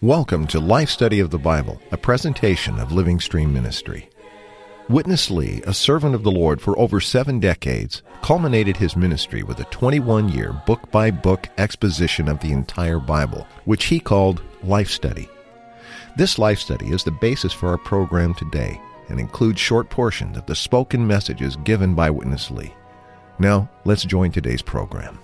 Welcome to Life Study of the Bible, a presentation of Living Stream Ministry. Witness Lee, a servant of the Lord for over 7 decades, culminated his ministry with a 21-year book-by-book exposition of the entire Bible, which he called Life Study. This Life Study is the basis for our program today and includes short portions of the spoken messages given by Witness Lee. Now, let's join today's program.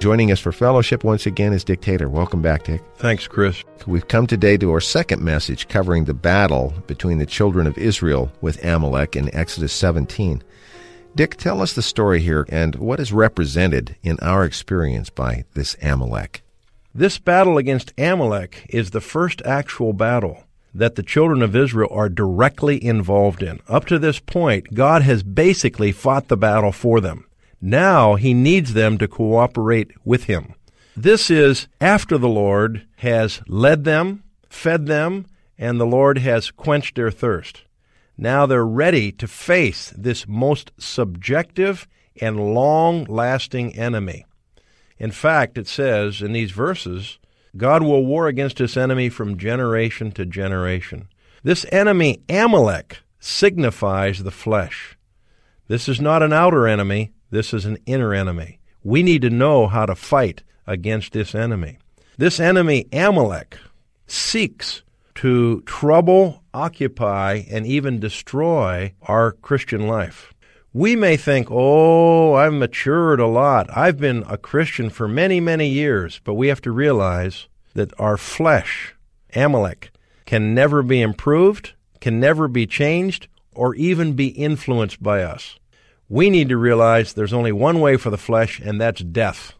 Joining us for fellowship once again is Dick Taylor. Welcome back, Dick. Thanks, Chris. We've come today to our second message covering the battle between the children of Israel with Amalek in Exodus 17. Dick, tell us the story here and what is represented in our experience by this Amalek. This battle against Amalek is the first actual battle that the children of Israel are directly involved in. Up to this point, God has basically fought the battle for them. Now he needs them to cooperate with him. This is after the Lord has led them, fed them, and the Lord has quenched their thirst. Now they're ready to face this most subjective and long-lasting enemy. In fact, it says in these verses, God will war against his enemy from generation to generation. This enemy, Amalek, signifies the flesh. This is not an outer enemy. This is an inner enemy. We need to know how to fight against this enemy. This enemy, Amalek, seeks to trouble, occupy, and even destroy our Christian life. We may think, oh, I've matured a lot. I've been a Christian for many, many years. But we have to realize that our flesh, Amalek, can never be improved, can never be changed, or even be influenced by us. We need to realize there's only one way for the flesh, and that's death.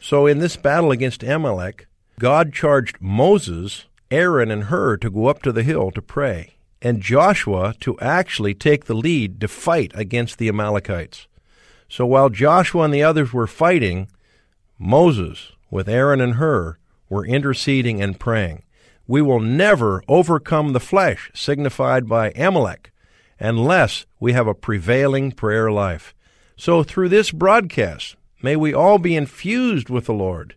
So in this battle against Amalek, God charged Moses, Aaron, and Hur to go up to the hill to pray, and Joshua to actually take the lead to fight against the Amalekites. So while Joshua and the others were fighting, Moses, with Aaron and Hur, were interceding and praying. We will never overcome the flesh, signified by Amalek, unless we have a prevailing prayer life. So through this broadcast, may we all be infused with the Lord,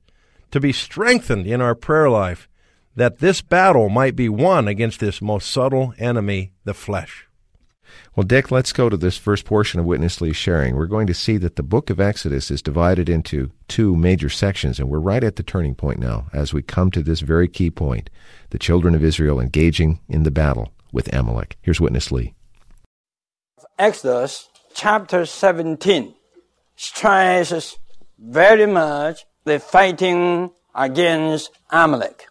to be strengthened in our prayer life, that this battle might be won against this most subtle enemy, the flesh. Well, Dick, let's go to this first portion of Witness Lee's sharing. We're going to see that the book of Exodus is divided into 2 major sections, and we're right at the turning point now as we come to this very key point, the children of Israel engaging in the battle with Amalek. Here's Witness Lee. Exodus chapter 17 stresses very much the fighting against Amalek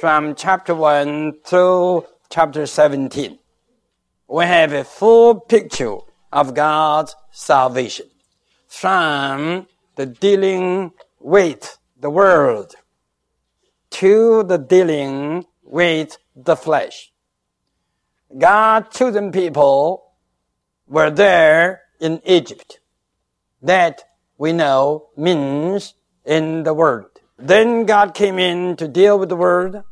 from chapter 1 through chapter 17. We have a full picture of God's salvation from the dealing with the world to the dealing with the flesh. God chosen people were there in Egypt. That we know means in the world. Then God came in to deal with the world,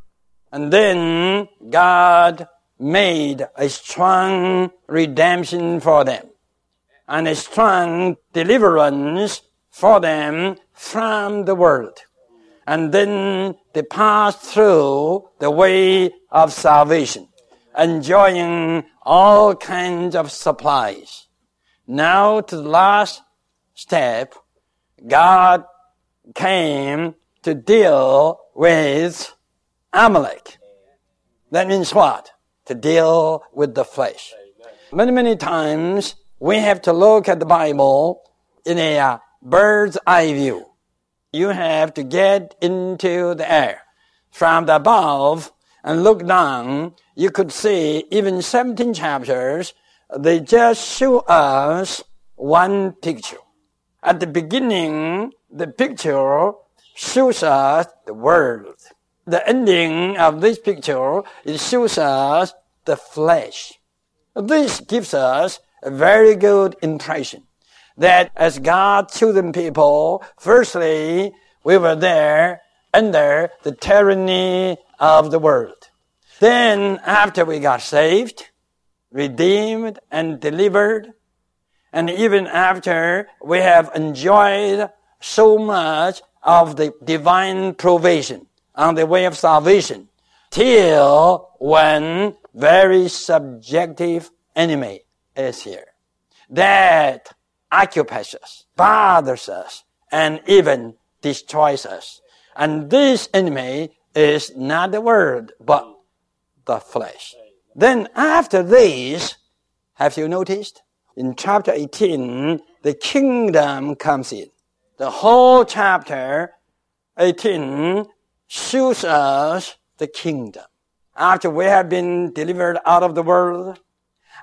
and then God made a strong redemption for them and a strong deliverance for them from the world. And then they passed through the way of salvation, enjoying all kinds of supplies. Now to the last step, God came to deal with Amalek. That means what? To deal with the flesh. Many, many times we have to look at the Bible in a bird's eye view. You have to get into the air from the above and look down. You could see even 17 chapters, they just show us one picture. At the beginning, the picture shows us the world. The ending of this picture, it shows us the flesh. This gives us a very good impression that as God chosen people, firstly, we were there under the tyranny of the world. Then after we got saved, redeemed, and delivered, and even after we have enjoyed so much of the divine provision on the way of salvation, till one very subjective enemy is here that occupies us, bothers us, and even destroys us. And this enemy is not the world, but the flesh. Then after this, have you noticed? In chapter 18, the kingdom comes in. The whole chapter 18 shows us the kingdom. After we have been delivered out of the world,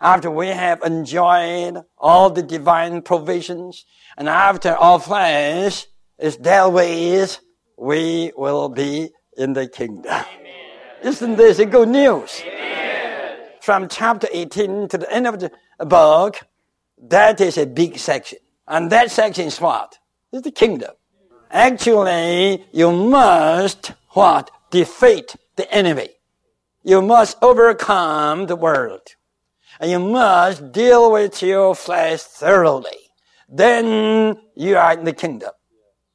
after we have enjoyed all the divine provisions, and after all flesh is dealt with, we will be in the kingdom. Amen. Isn't this a good news? Amen. From chapter 18 to the end of the book, that is a big section. And that section is what? It's the kingdom. Actually, you must what? Defeat the enemy. You must overcome the world. And you must deal with your flesh thoroughly. Then you are in the kingdom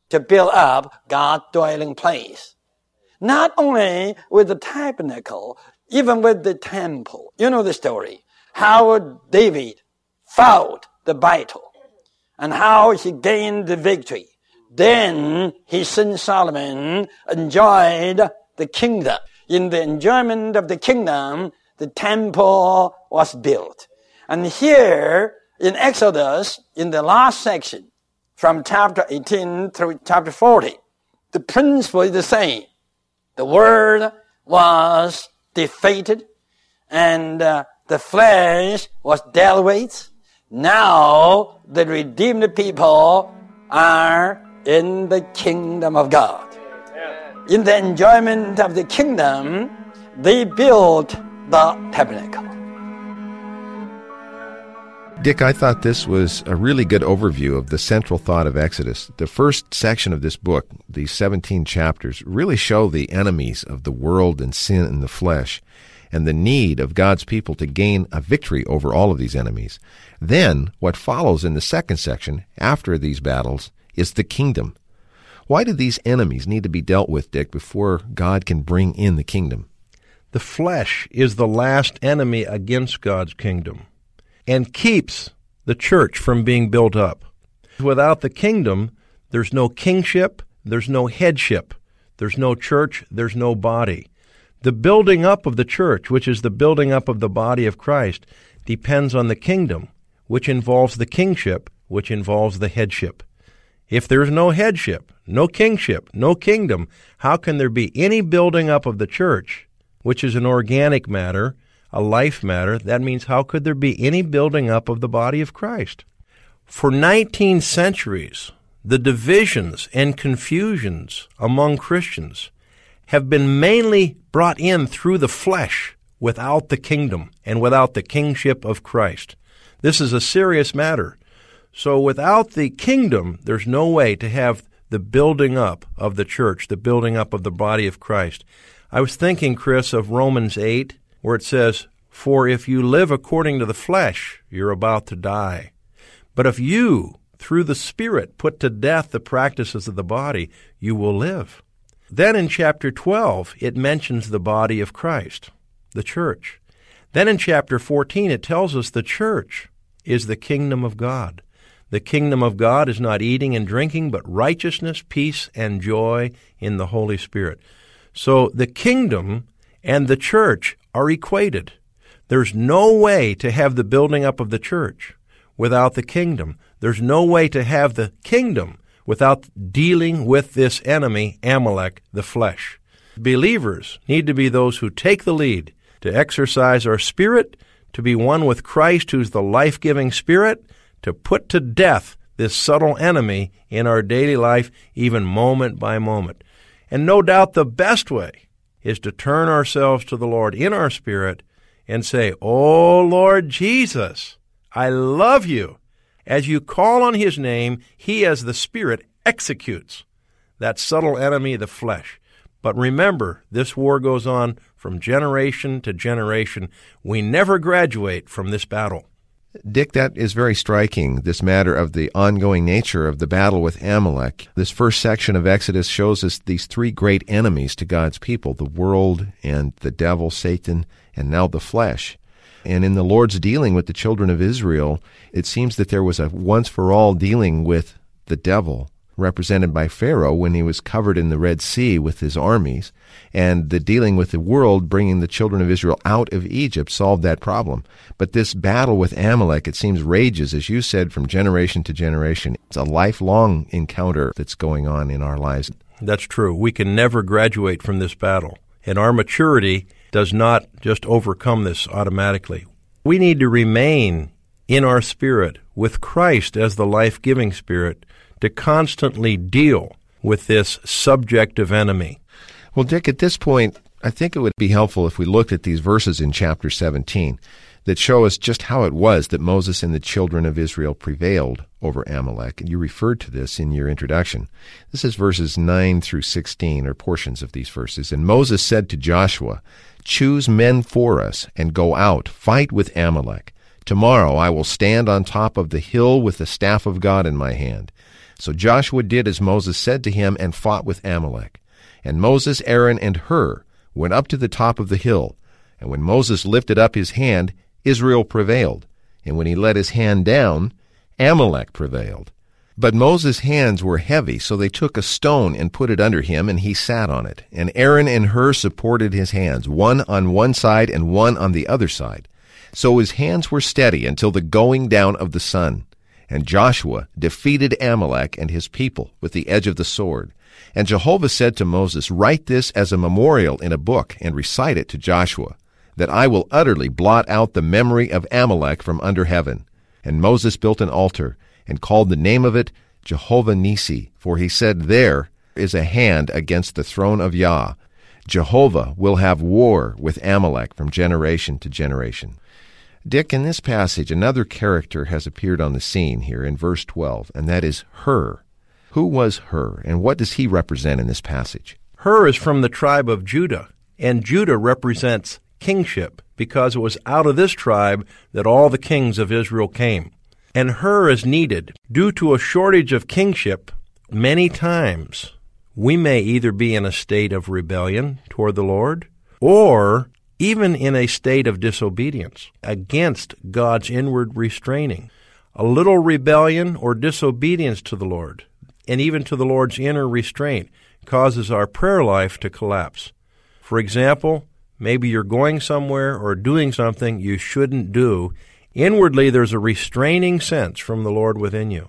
to build up God's dwelling place. Not only with the tabernacle, even with the temple. You know the story. How David fought the battle and how he gained the victory. Then his son Solomon enjoyed the kingdom. In the enjoyment of the kingdom, the temple was built. And here in Exodus, in the last section, from chapter 18 through chapter 40, the principle is the same. The world was defeated, and the flesh was dealt with. Now the redeemed people are in the kingdom of God. In the enjoyment of the kingdom, they built the tabernacle. Dick, I thought this was a really good overview of the central thought of Exodus. The first section of this book, these 17 chapters, really show the enemies of the world and sin and the flesh, and the need of God's people to gain a victory over all of these enemies. Then, what follows in the second section, after these battles, is the kingdom. Why do these enemies need to be dealt with, Dick, before God can bring in the kingdom? The flesh is the last enemy against God's kingdom, and keeps the church from being built up. Without the kingdom, there's no kingship, there's no headship, there's no church, there's no body. The building up of the church, which is the building up of the body of Christ, depends on the kingdom, which involves the kingship, which involves the headship. If there's no headship, no kingship, no kingdom, how can there be any building up of the church, which is an organic matter, a life matter? That means how could there be any building up of the body of Christ? For 19 centuries, the divisions and confusions among Christians have been mainly brought in through the flesh without the kingdom and without the kingship of Christ. This is a serious matter. So without the kingdom, there's no way to have the building up of the church, the building up of the body of Christ. I was thinking, Chris, of Romans 8, where it says, "For if you live according to the flesh, you're about to die. But if you, through the Spirit, put to death the practices of the body, you will live." Then in chapter 12, it mentions the body of Christ, the church. Then in chapter 14, it tells us the church is the kingdom of God. The kingdom of God is not eating and drinking, but righteousness, peace, and joy in the Holy Spirit. So the kingdom and the church are equated. There's no way to have the building up of the church without the kingdom. There's no way to have the kingdom without dealing with this enemy, Amalek, the flesh. Believers need to be those who take the lead, to exercise our spirit, to be one with Christ, who's the life-giving Spirit, to put to death this subtle enemy in our daily life, even moment by moment. And no doubt the best way is to turn ourselves to the Lord in our spirit and say, "Oh, Lord Jesus, I love you." As you call on His name, He, as the Spirit, executes that subtle enemy, the flesh. But remember, this war goes on from generation to generation. We never graduate from this battle. Dick, that is very striking, this matter of the ongoing nature of the battle with Amalek. This first section of Exodus shows us these three great enemies to God's people, the world and the devil, Satan, and now the flesh. And in the Lord's dealing with the children of Israel, it seems that there was a once-for-all dealing with the devil, represented by Pharaoh when he was covered in the Red Sea with his armies, and the dealing with the world, bringing the children of Israel out of Egypt, solved that problem. But this battle with Amalek, it seems, rages, as you said, from generation to generation. It's a lifelong encounter that's going on in our lives. That's true. We can never graduate from this battle, and our maturity does not just overcome this automatically. We need to remain in our spirit with Christ as the life-giving spirit to constantly deal with this subjective enemy. Well, Dick, at this point, I think it would be helpful if we looked at these verses in chapter 17 that show us just how it was that Moses and the children of Israel prevailed over Amalek. And you referred to this in your introduction. This is verses 9 through 16, or portions of these verses. And Moses said to Joshua, "Choose men for us and go out, fight with Amalek. Tomorrow I will stand on top of the hill with the staff of God in my hand." So Joshua did as Moses said to him and fought with Amalek. And Moses, Aaron, and Hur went up to the top of the hill. And when Moses lifted up his hand, Israel prevailed. And when he let his hand down, Amalek prevailed. But Moses' hands were heavy, so they took a stone and put it under him, and he sat on it. And Aaron and Hur supported his hands, one on one side and one on the other side. So his hands were steady until the going down of the sun. And Joshua defeated Amalek and his people with the edge of the sword. And Jehovah said to Moses, "Write this as a memorial in a book and recite it to Joshua, that I will utterly blot out the memory of Amalek from under heaven." And Moses built an altar and called the name of it Jehovah Nissi, for he said, "There is a hand against the throne of Yah. Jehovah will have war with Amalek from generation to generation." Dick, in this passage, another character has appeared on the scene here in verse 12, and that is Hur. Who was Hur, and what does he represent in this passage? Hur is from the tribe of Judah, and Judah represents kingship, because it was out of this tribe that all the kings of Israel came. And Hur is needed. Due to a shortage of kingship, many times we may either be in a state of rebellion toward the Lord, or even in a state of disobedience against God's inward restraining. A little rebellion or disobedience to the Lord, and even to the Lord's inner restraint, causes our prayer life to collapse. For example, maybe you're going somewhere or doing something you shouldn't do. Inwardly, there's a restraining sense from the Lord within you.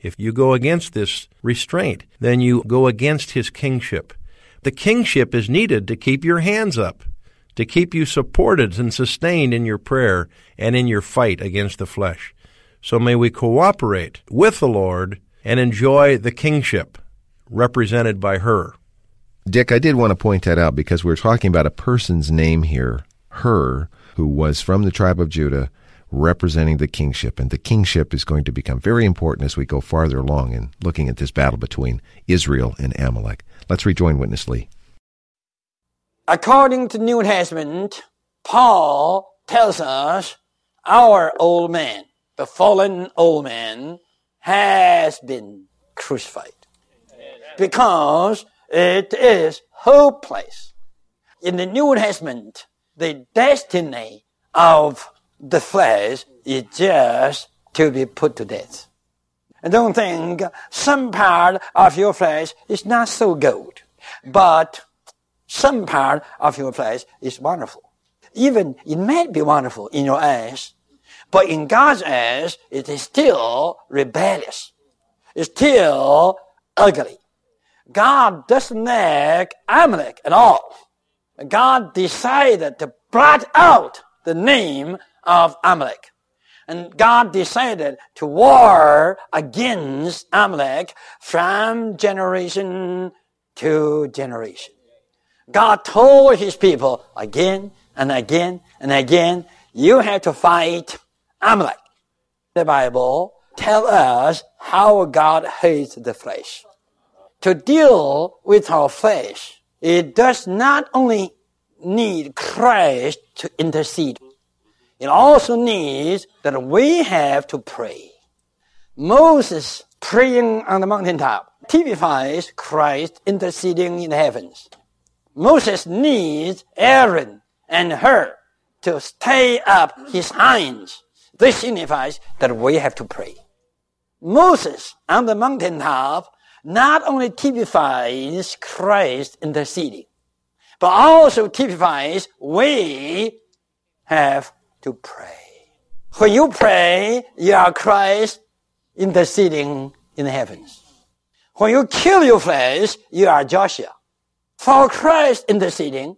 If you go against this restraint, then you go against his kingship. The kingship is needed to keep your hands up, to keep you supported and sustained in your prayer and in your fight against the flesh. So may we cooperate with the Lord and enjoy the kingship represented by Hur. Dick, I did want to point that out because we're talking about a person's name here, Hur, who was from the tribe of Judah, representing the kingship. And the kingship is going to become very important as we go farther along in looking at this battle between Israel and Amalek. Let's rejoin Witness Lee. According to New Testament, Paul tells us our old man, the fallen old man, has been crucified. Amen. Because it is hopeless. In the New Testament, the destiny of the flesh is just to be put to death. And don't think some part of your flesh is not so good, but some part of your flesh is wonderful. Even it might be wonderful in your eyes, but in God's eyes, it is still rebellious. It's still ugly. God doesn't like Amalek at all. God decided to blot out the name of Amalek. And God decided to war against Amalek from generation to generation. God told his people again and again and again, you have to fight Amalek. The Bible tells us how God hates the flesh. To deal with our flesh It does not only need Christ to intercede. It also needs that we have to pray. Moses praying on the mountaintop typifies Christ interceding in the heavens. Moses needs Aaron and Hur to stay up his hands. This signifies that we have to pray. Moses on the mountaintop not only typifies Christ interceding, but also typifies we have to pray. When you pray, you are Christ interceding in the heavens. When you kill your flesh, you are Joshua. For Christ interceding,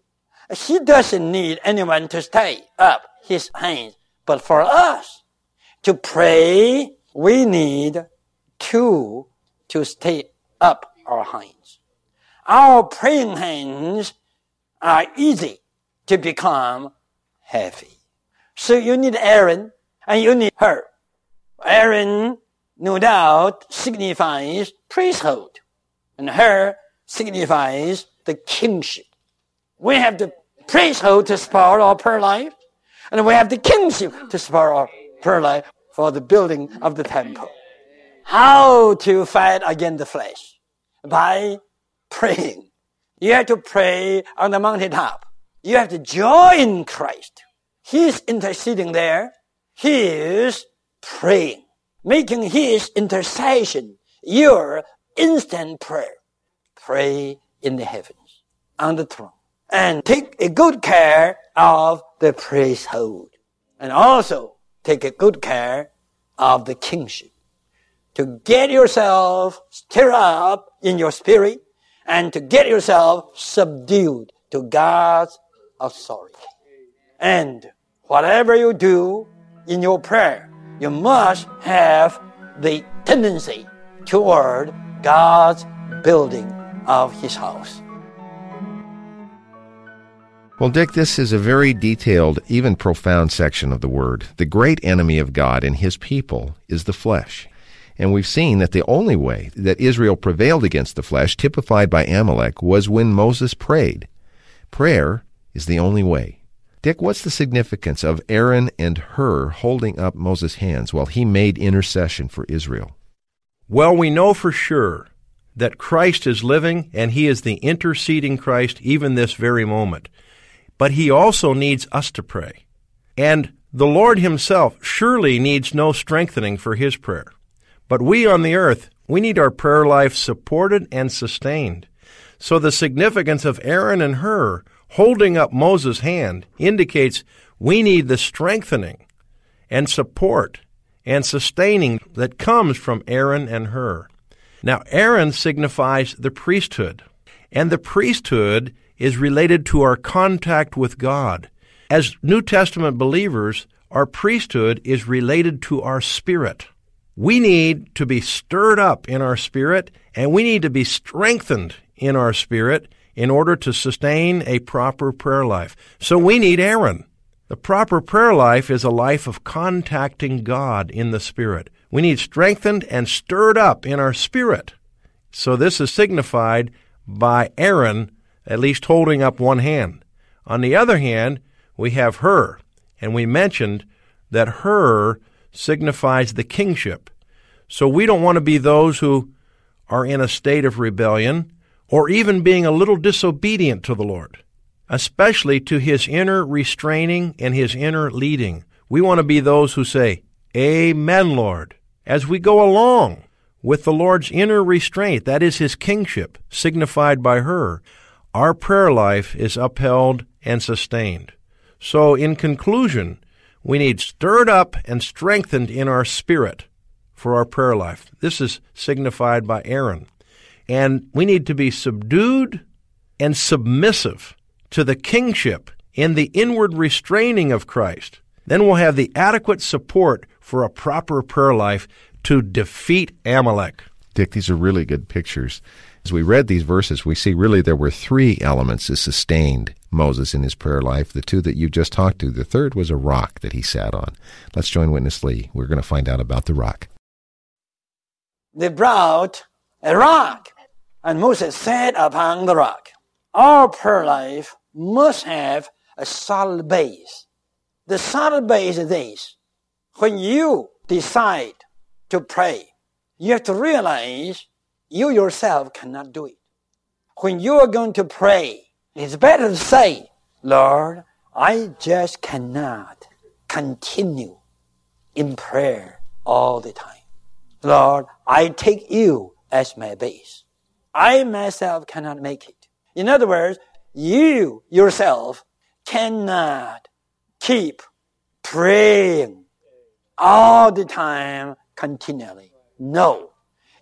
he doesn't need anyone to stay up his hands. But for us to pray, we need two to stay up our hands. Our praying hands are easy to become heavy. So you need Aaron and you need Hur. Aaron, no doubt, signifies priesthood, and Hur signifies the kingship. We have the priesthood to support our prayer life, and we have the kingship to support our prayer life for the building of the temple. How to fight against the flesh? By praying. You have to pray on the mountaintop. You have to join Christ. He's interceding there. He is praying, making his intercession your instant prayer. Pray in the heavens, on the throne. And take a good care of the priesthood. And also take a good care of the kingship. To get yourself stirred up in your spirit and to get yourself subdued to God's authority. And whatever you do in your prayer, you must have the tendency toward God's building of his house. Well, Dick, this is a very detailed, even profound section of the Word. The great enemy of God and his people is the flesh. And we've seen that the only way that Israel prevailed against the flesh, typified by Amalek, was when Moses prayed. Prayer is the only way. Dick, what's the significance of Aaron and Hur holding up Moses' hands while he made intercession for Israel? Well, we know for sure that Christ is living, and he is the interceding Christ even this very moment. But he also needs us to pray. And the Lord himself surely needs no strengthening for his prayer. But we on the earth, we need our prayer life supported and sustained. So the significance of Aaron and Hur holding up Moses' hand indicates we need the strengthening and support and sustaining that comes from Aaron and Hur. Now, Aaron signifies the priesthood, and the priesthood is related to our contact with God. As New Testament believers, our priesthood is related to our spirit. We need to be stirred up in our spirit, and we need to be strengthened in our spirit in order to sustain a proper prayer life. So we need Aaron. The proper prayer life is a life of contacting God in the spirit. We need strengthened and stirred up in our spirit. So this is signified by Aaron at least holding up one hand. On the other hand, we have Hur, and we mentioned that Hur signifies the kingship. So we don't want to be those who are in a state of rebellion or even being a little disobedient to the Lord, especially to his inner restraining and his inner leading. We want to be those who say, "Amen, Lord," as we go along with the Lord's inner restraint. That is his kingship, signified by Hur. Our prayer life is upheld and sustained. So in conclusion, we need stirred up and strengthened in our spirit for our prayer life. This is signified by Aaron. And we need to be subdued and submissive to the kingship in the inward restraining of Christ. Then we'll have the adequate support for a proper prayer life to defeat Amalek. Dick, these are really good pictures. As we read these verses, we see really there were three elements that sustained Moses in his prayer life, the two that you just talked to. The third was a rock that he sat on. Let's join Witness Lee. We're going to find out about the rock. They brought a rock, and Moses sat upon the rock. our prayer life must have a solid base. The solid base is this. When you decide to pray, you have to realize you yourself cannot do it. When you are going to pray, it's better to say, Lord, I just cannot continue in prayer all the time. Lord, I take you as my base. I myself cannot make it. In other words, you yourself cannot keep praying all the time continually. No.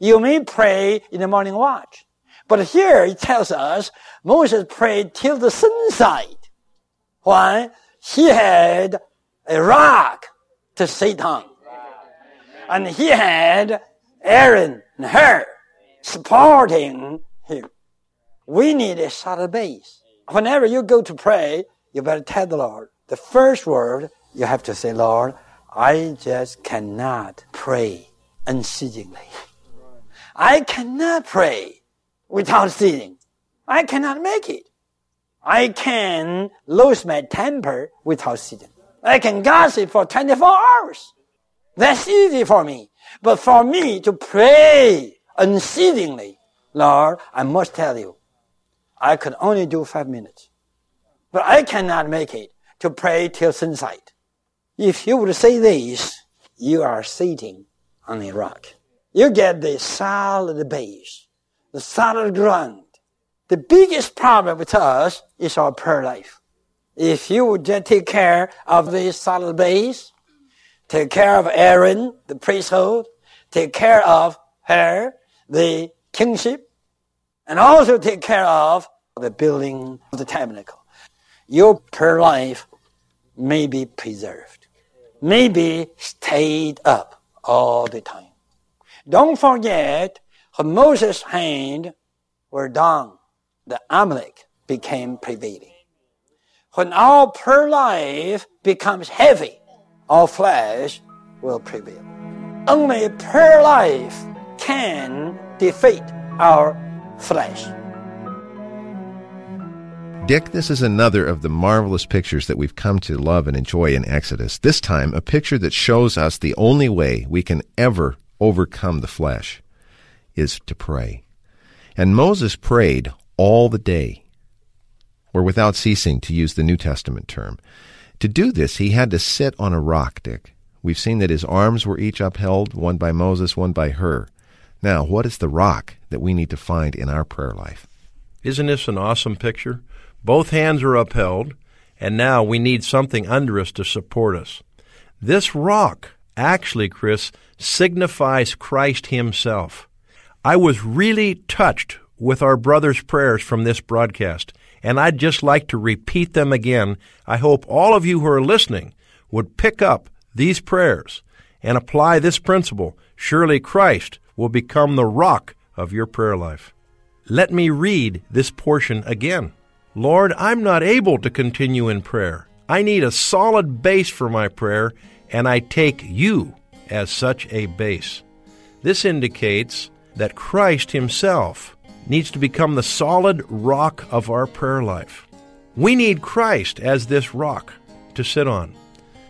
You may pray in the morning watch. But here it tells us Moses prayed till the sunset. Why? He had a rock to sit on. And he had Aaron and Hur supporting him. We need a solid base. Whenever you go to pray, you better tell the Lord. The first word, you have to say, Lord, I just cannot pray unceasingly. I cannot pray without ceasing. I cannot make it. I can lose my temper without ceasing. I can gossip for 24 hours. That's easy for me. But for me to pray unceasingly, Lord, I must tell you, I could only do 5 minutes. But I cannot make it to pray till sunset. If you would say this, you are sitting on a rock. You get the solid base, the solid ground. The biggest problem with us is our prayer life. If you would just take care of this solid base, take care of Aaron, the priesthood, take care of her, the kingship, and also take care of the building of the tabernacle. Your prayer life may be preserved, may be stayed up all the time. Don't forget, when Moses' hand were down, the Amalek became prevailing. When our prayer life becomes heavy, our flesh will prevail. Only prayer life can defeat our flesh. Dick, this is another of the marvelous pictures that we've come to love and enjoy in Exodus. This time, a picture that shows us the only way we can ever overcome the flesh is to pray. And Moses prayed all the day, or without ceasing, to use the New Testament term. To do this, he had to sit on a rock, Dick. We've seen that his arms were each upheld, one by Moses, one by Hur. Now, what is the rock that we need to find in our prayer life? Isn't this an awesome picture? Both hands are upheld, and now we need something under us to support us. This rock actually, Chris, signifies Christ himself. I was really touched with our brothers' prayers from this broadcast, and I'd just like to repeat them again. I hope all of you who are listening would pick up these prayers and apply this principle. Surely Christ will become the rock of your prayer life. Let me read this portion again. Lord, I'm not able to continue in prayer. I need a solid base for my prayer, and I take you as such a base. This indicates that Christ himself needs to become the solid rock of our prayer life. We need Christ as this rock to sit on.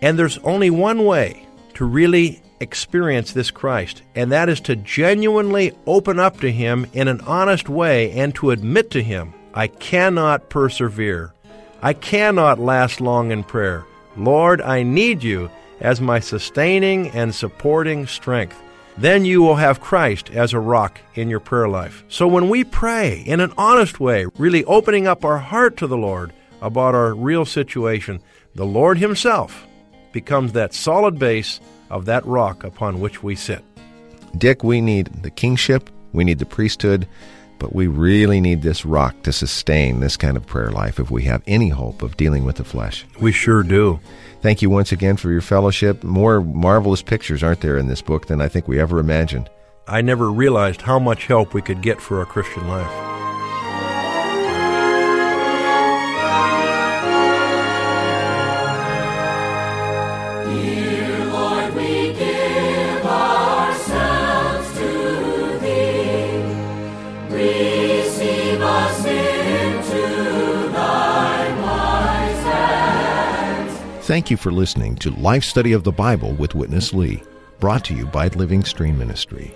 And there's only one way to really experience this Christ, and that is to genuinely open up to him in an honest way and to admit to him, I cannot persevere. I cannot last long in prayer. Lord, I need you as my sustaining and supporting strength. Then you will have Christ as a rock in your prayer life. So when we pray in an honest way, really opening up our heart to the Lord about our real situation, the Lord himself becomes that solid base of that rock upon which we sit. Dick, we need the kingship, we need the priesthood, but we really need this rock to sustain this kind of prayer life if we have any hope of dealing with the flesh. We sure do. Thank you once again for your fellowship. More marvelous pictures, aren't there, in this book than I think we ever imagined. I never realized how much help we could get for our Christian life. Receive us into Thank you for listening to Life Study of the Bible with Witness Lee, brought to you by Living Stream Ministry.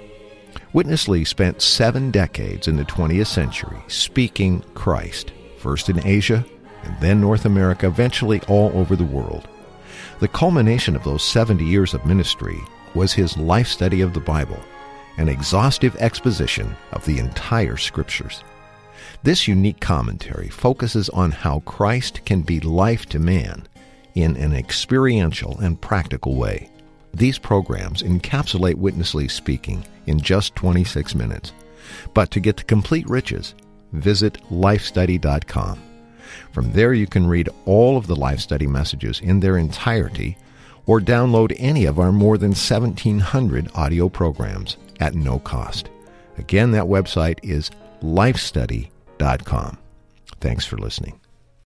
Witness Lee spent 7 decades in the 20th century speaking Christ, first in Asia and then North America, eventually all over the world. The culmination of those 70 years of ministry was his Life Study of the Bible, an exhaustive exposition of the entire Scriptures. This unique commentary focuses on how Christ can be life to man in an experiential and practical way. These programs encapsulate Witness Lee's speaking in just 26 minutes. But to get the complete riches, visit lifestudy.com. From there you can read all of the Life Study messages in their entirety or download any of our more than 1,700 audio programs at no cost. Again, that website is lifestudy.com. Thanks for listening.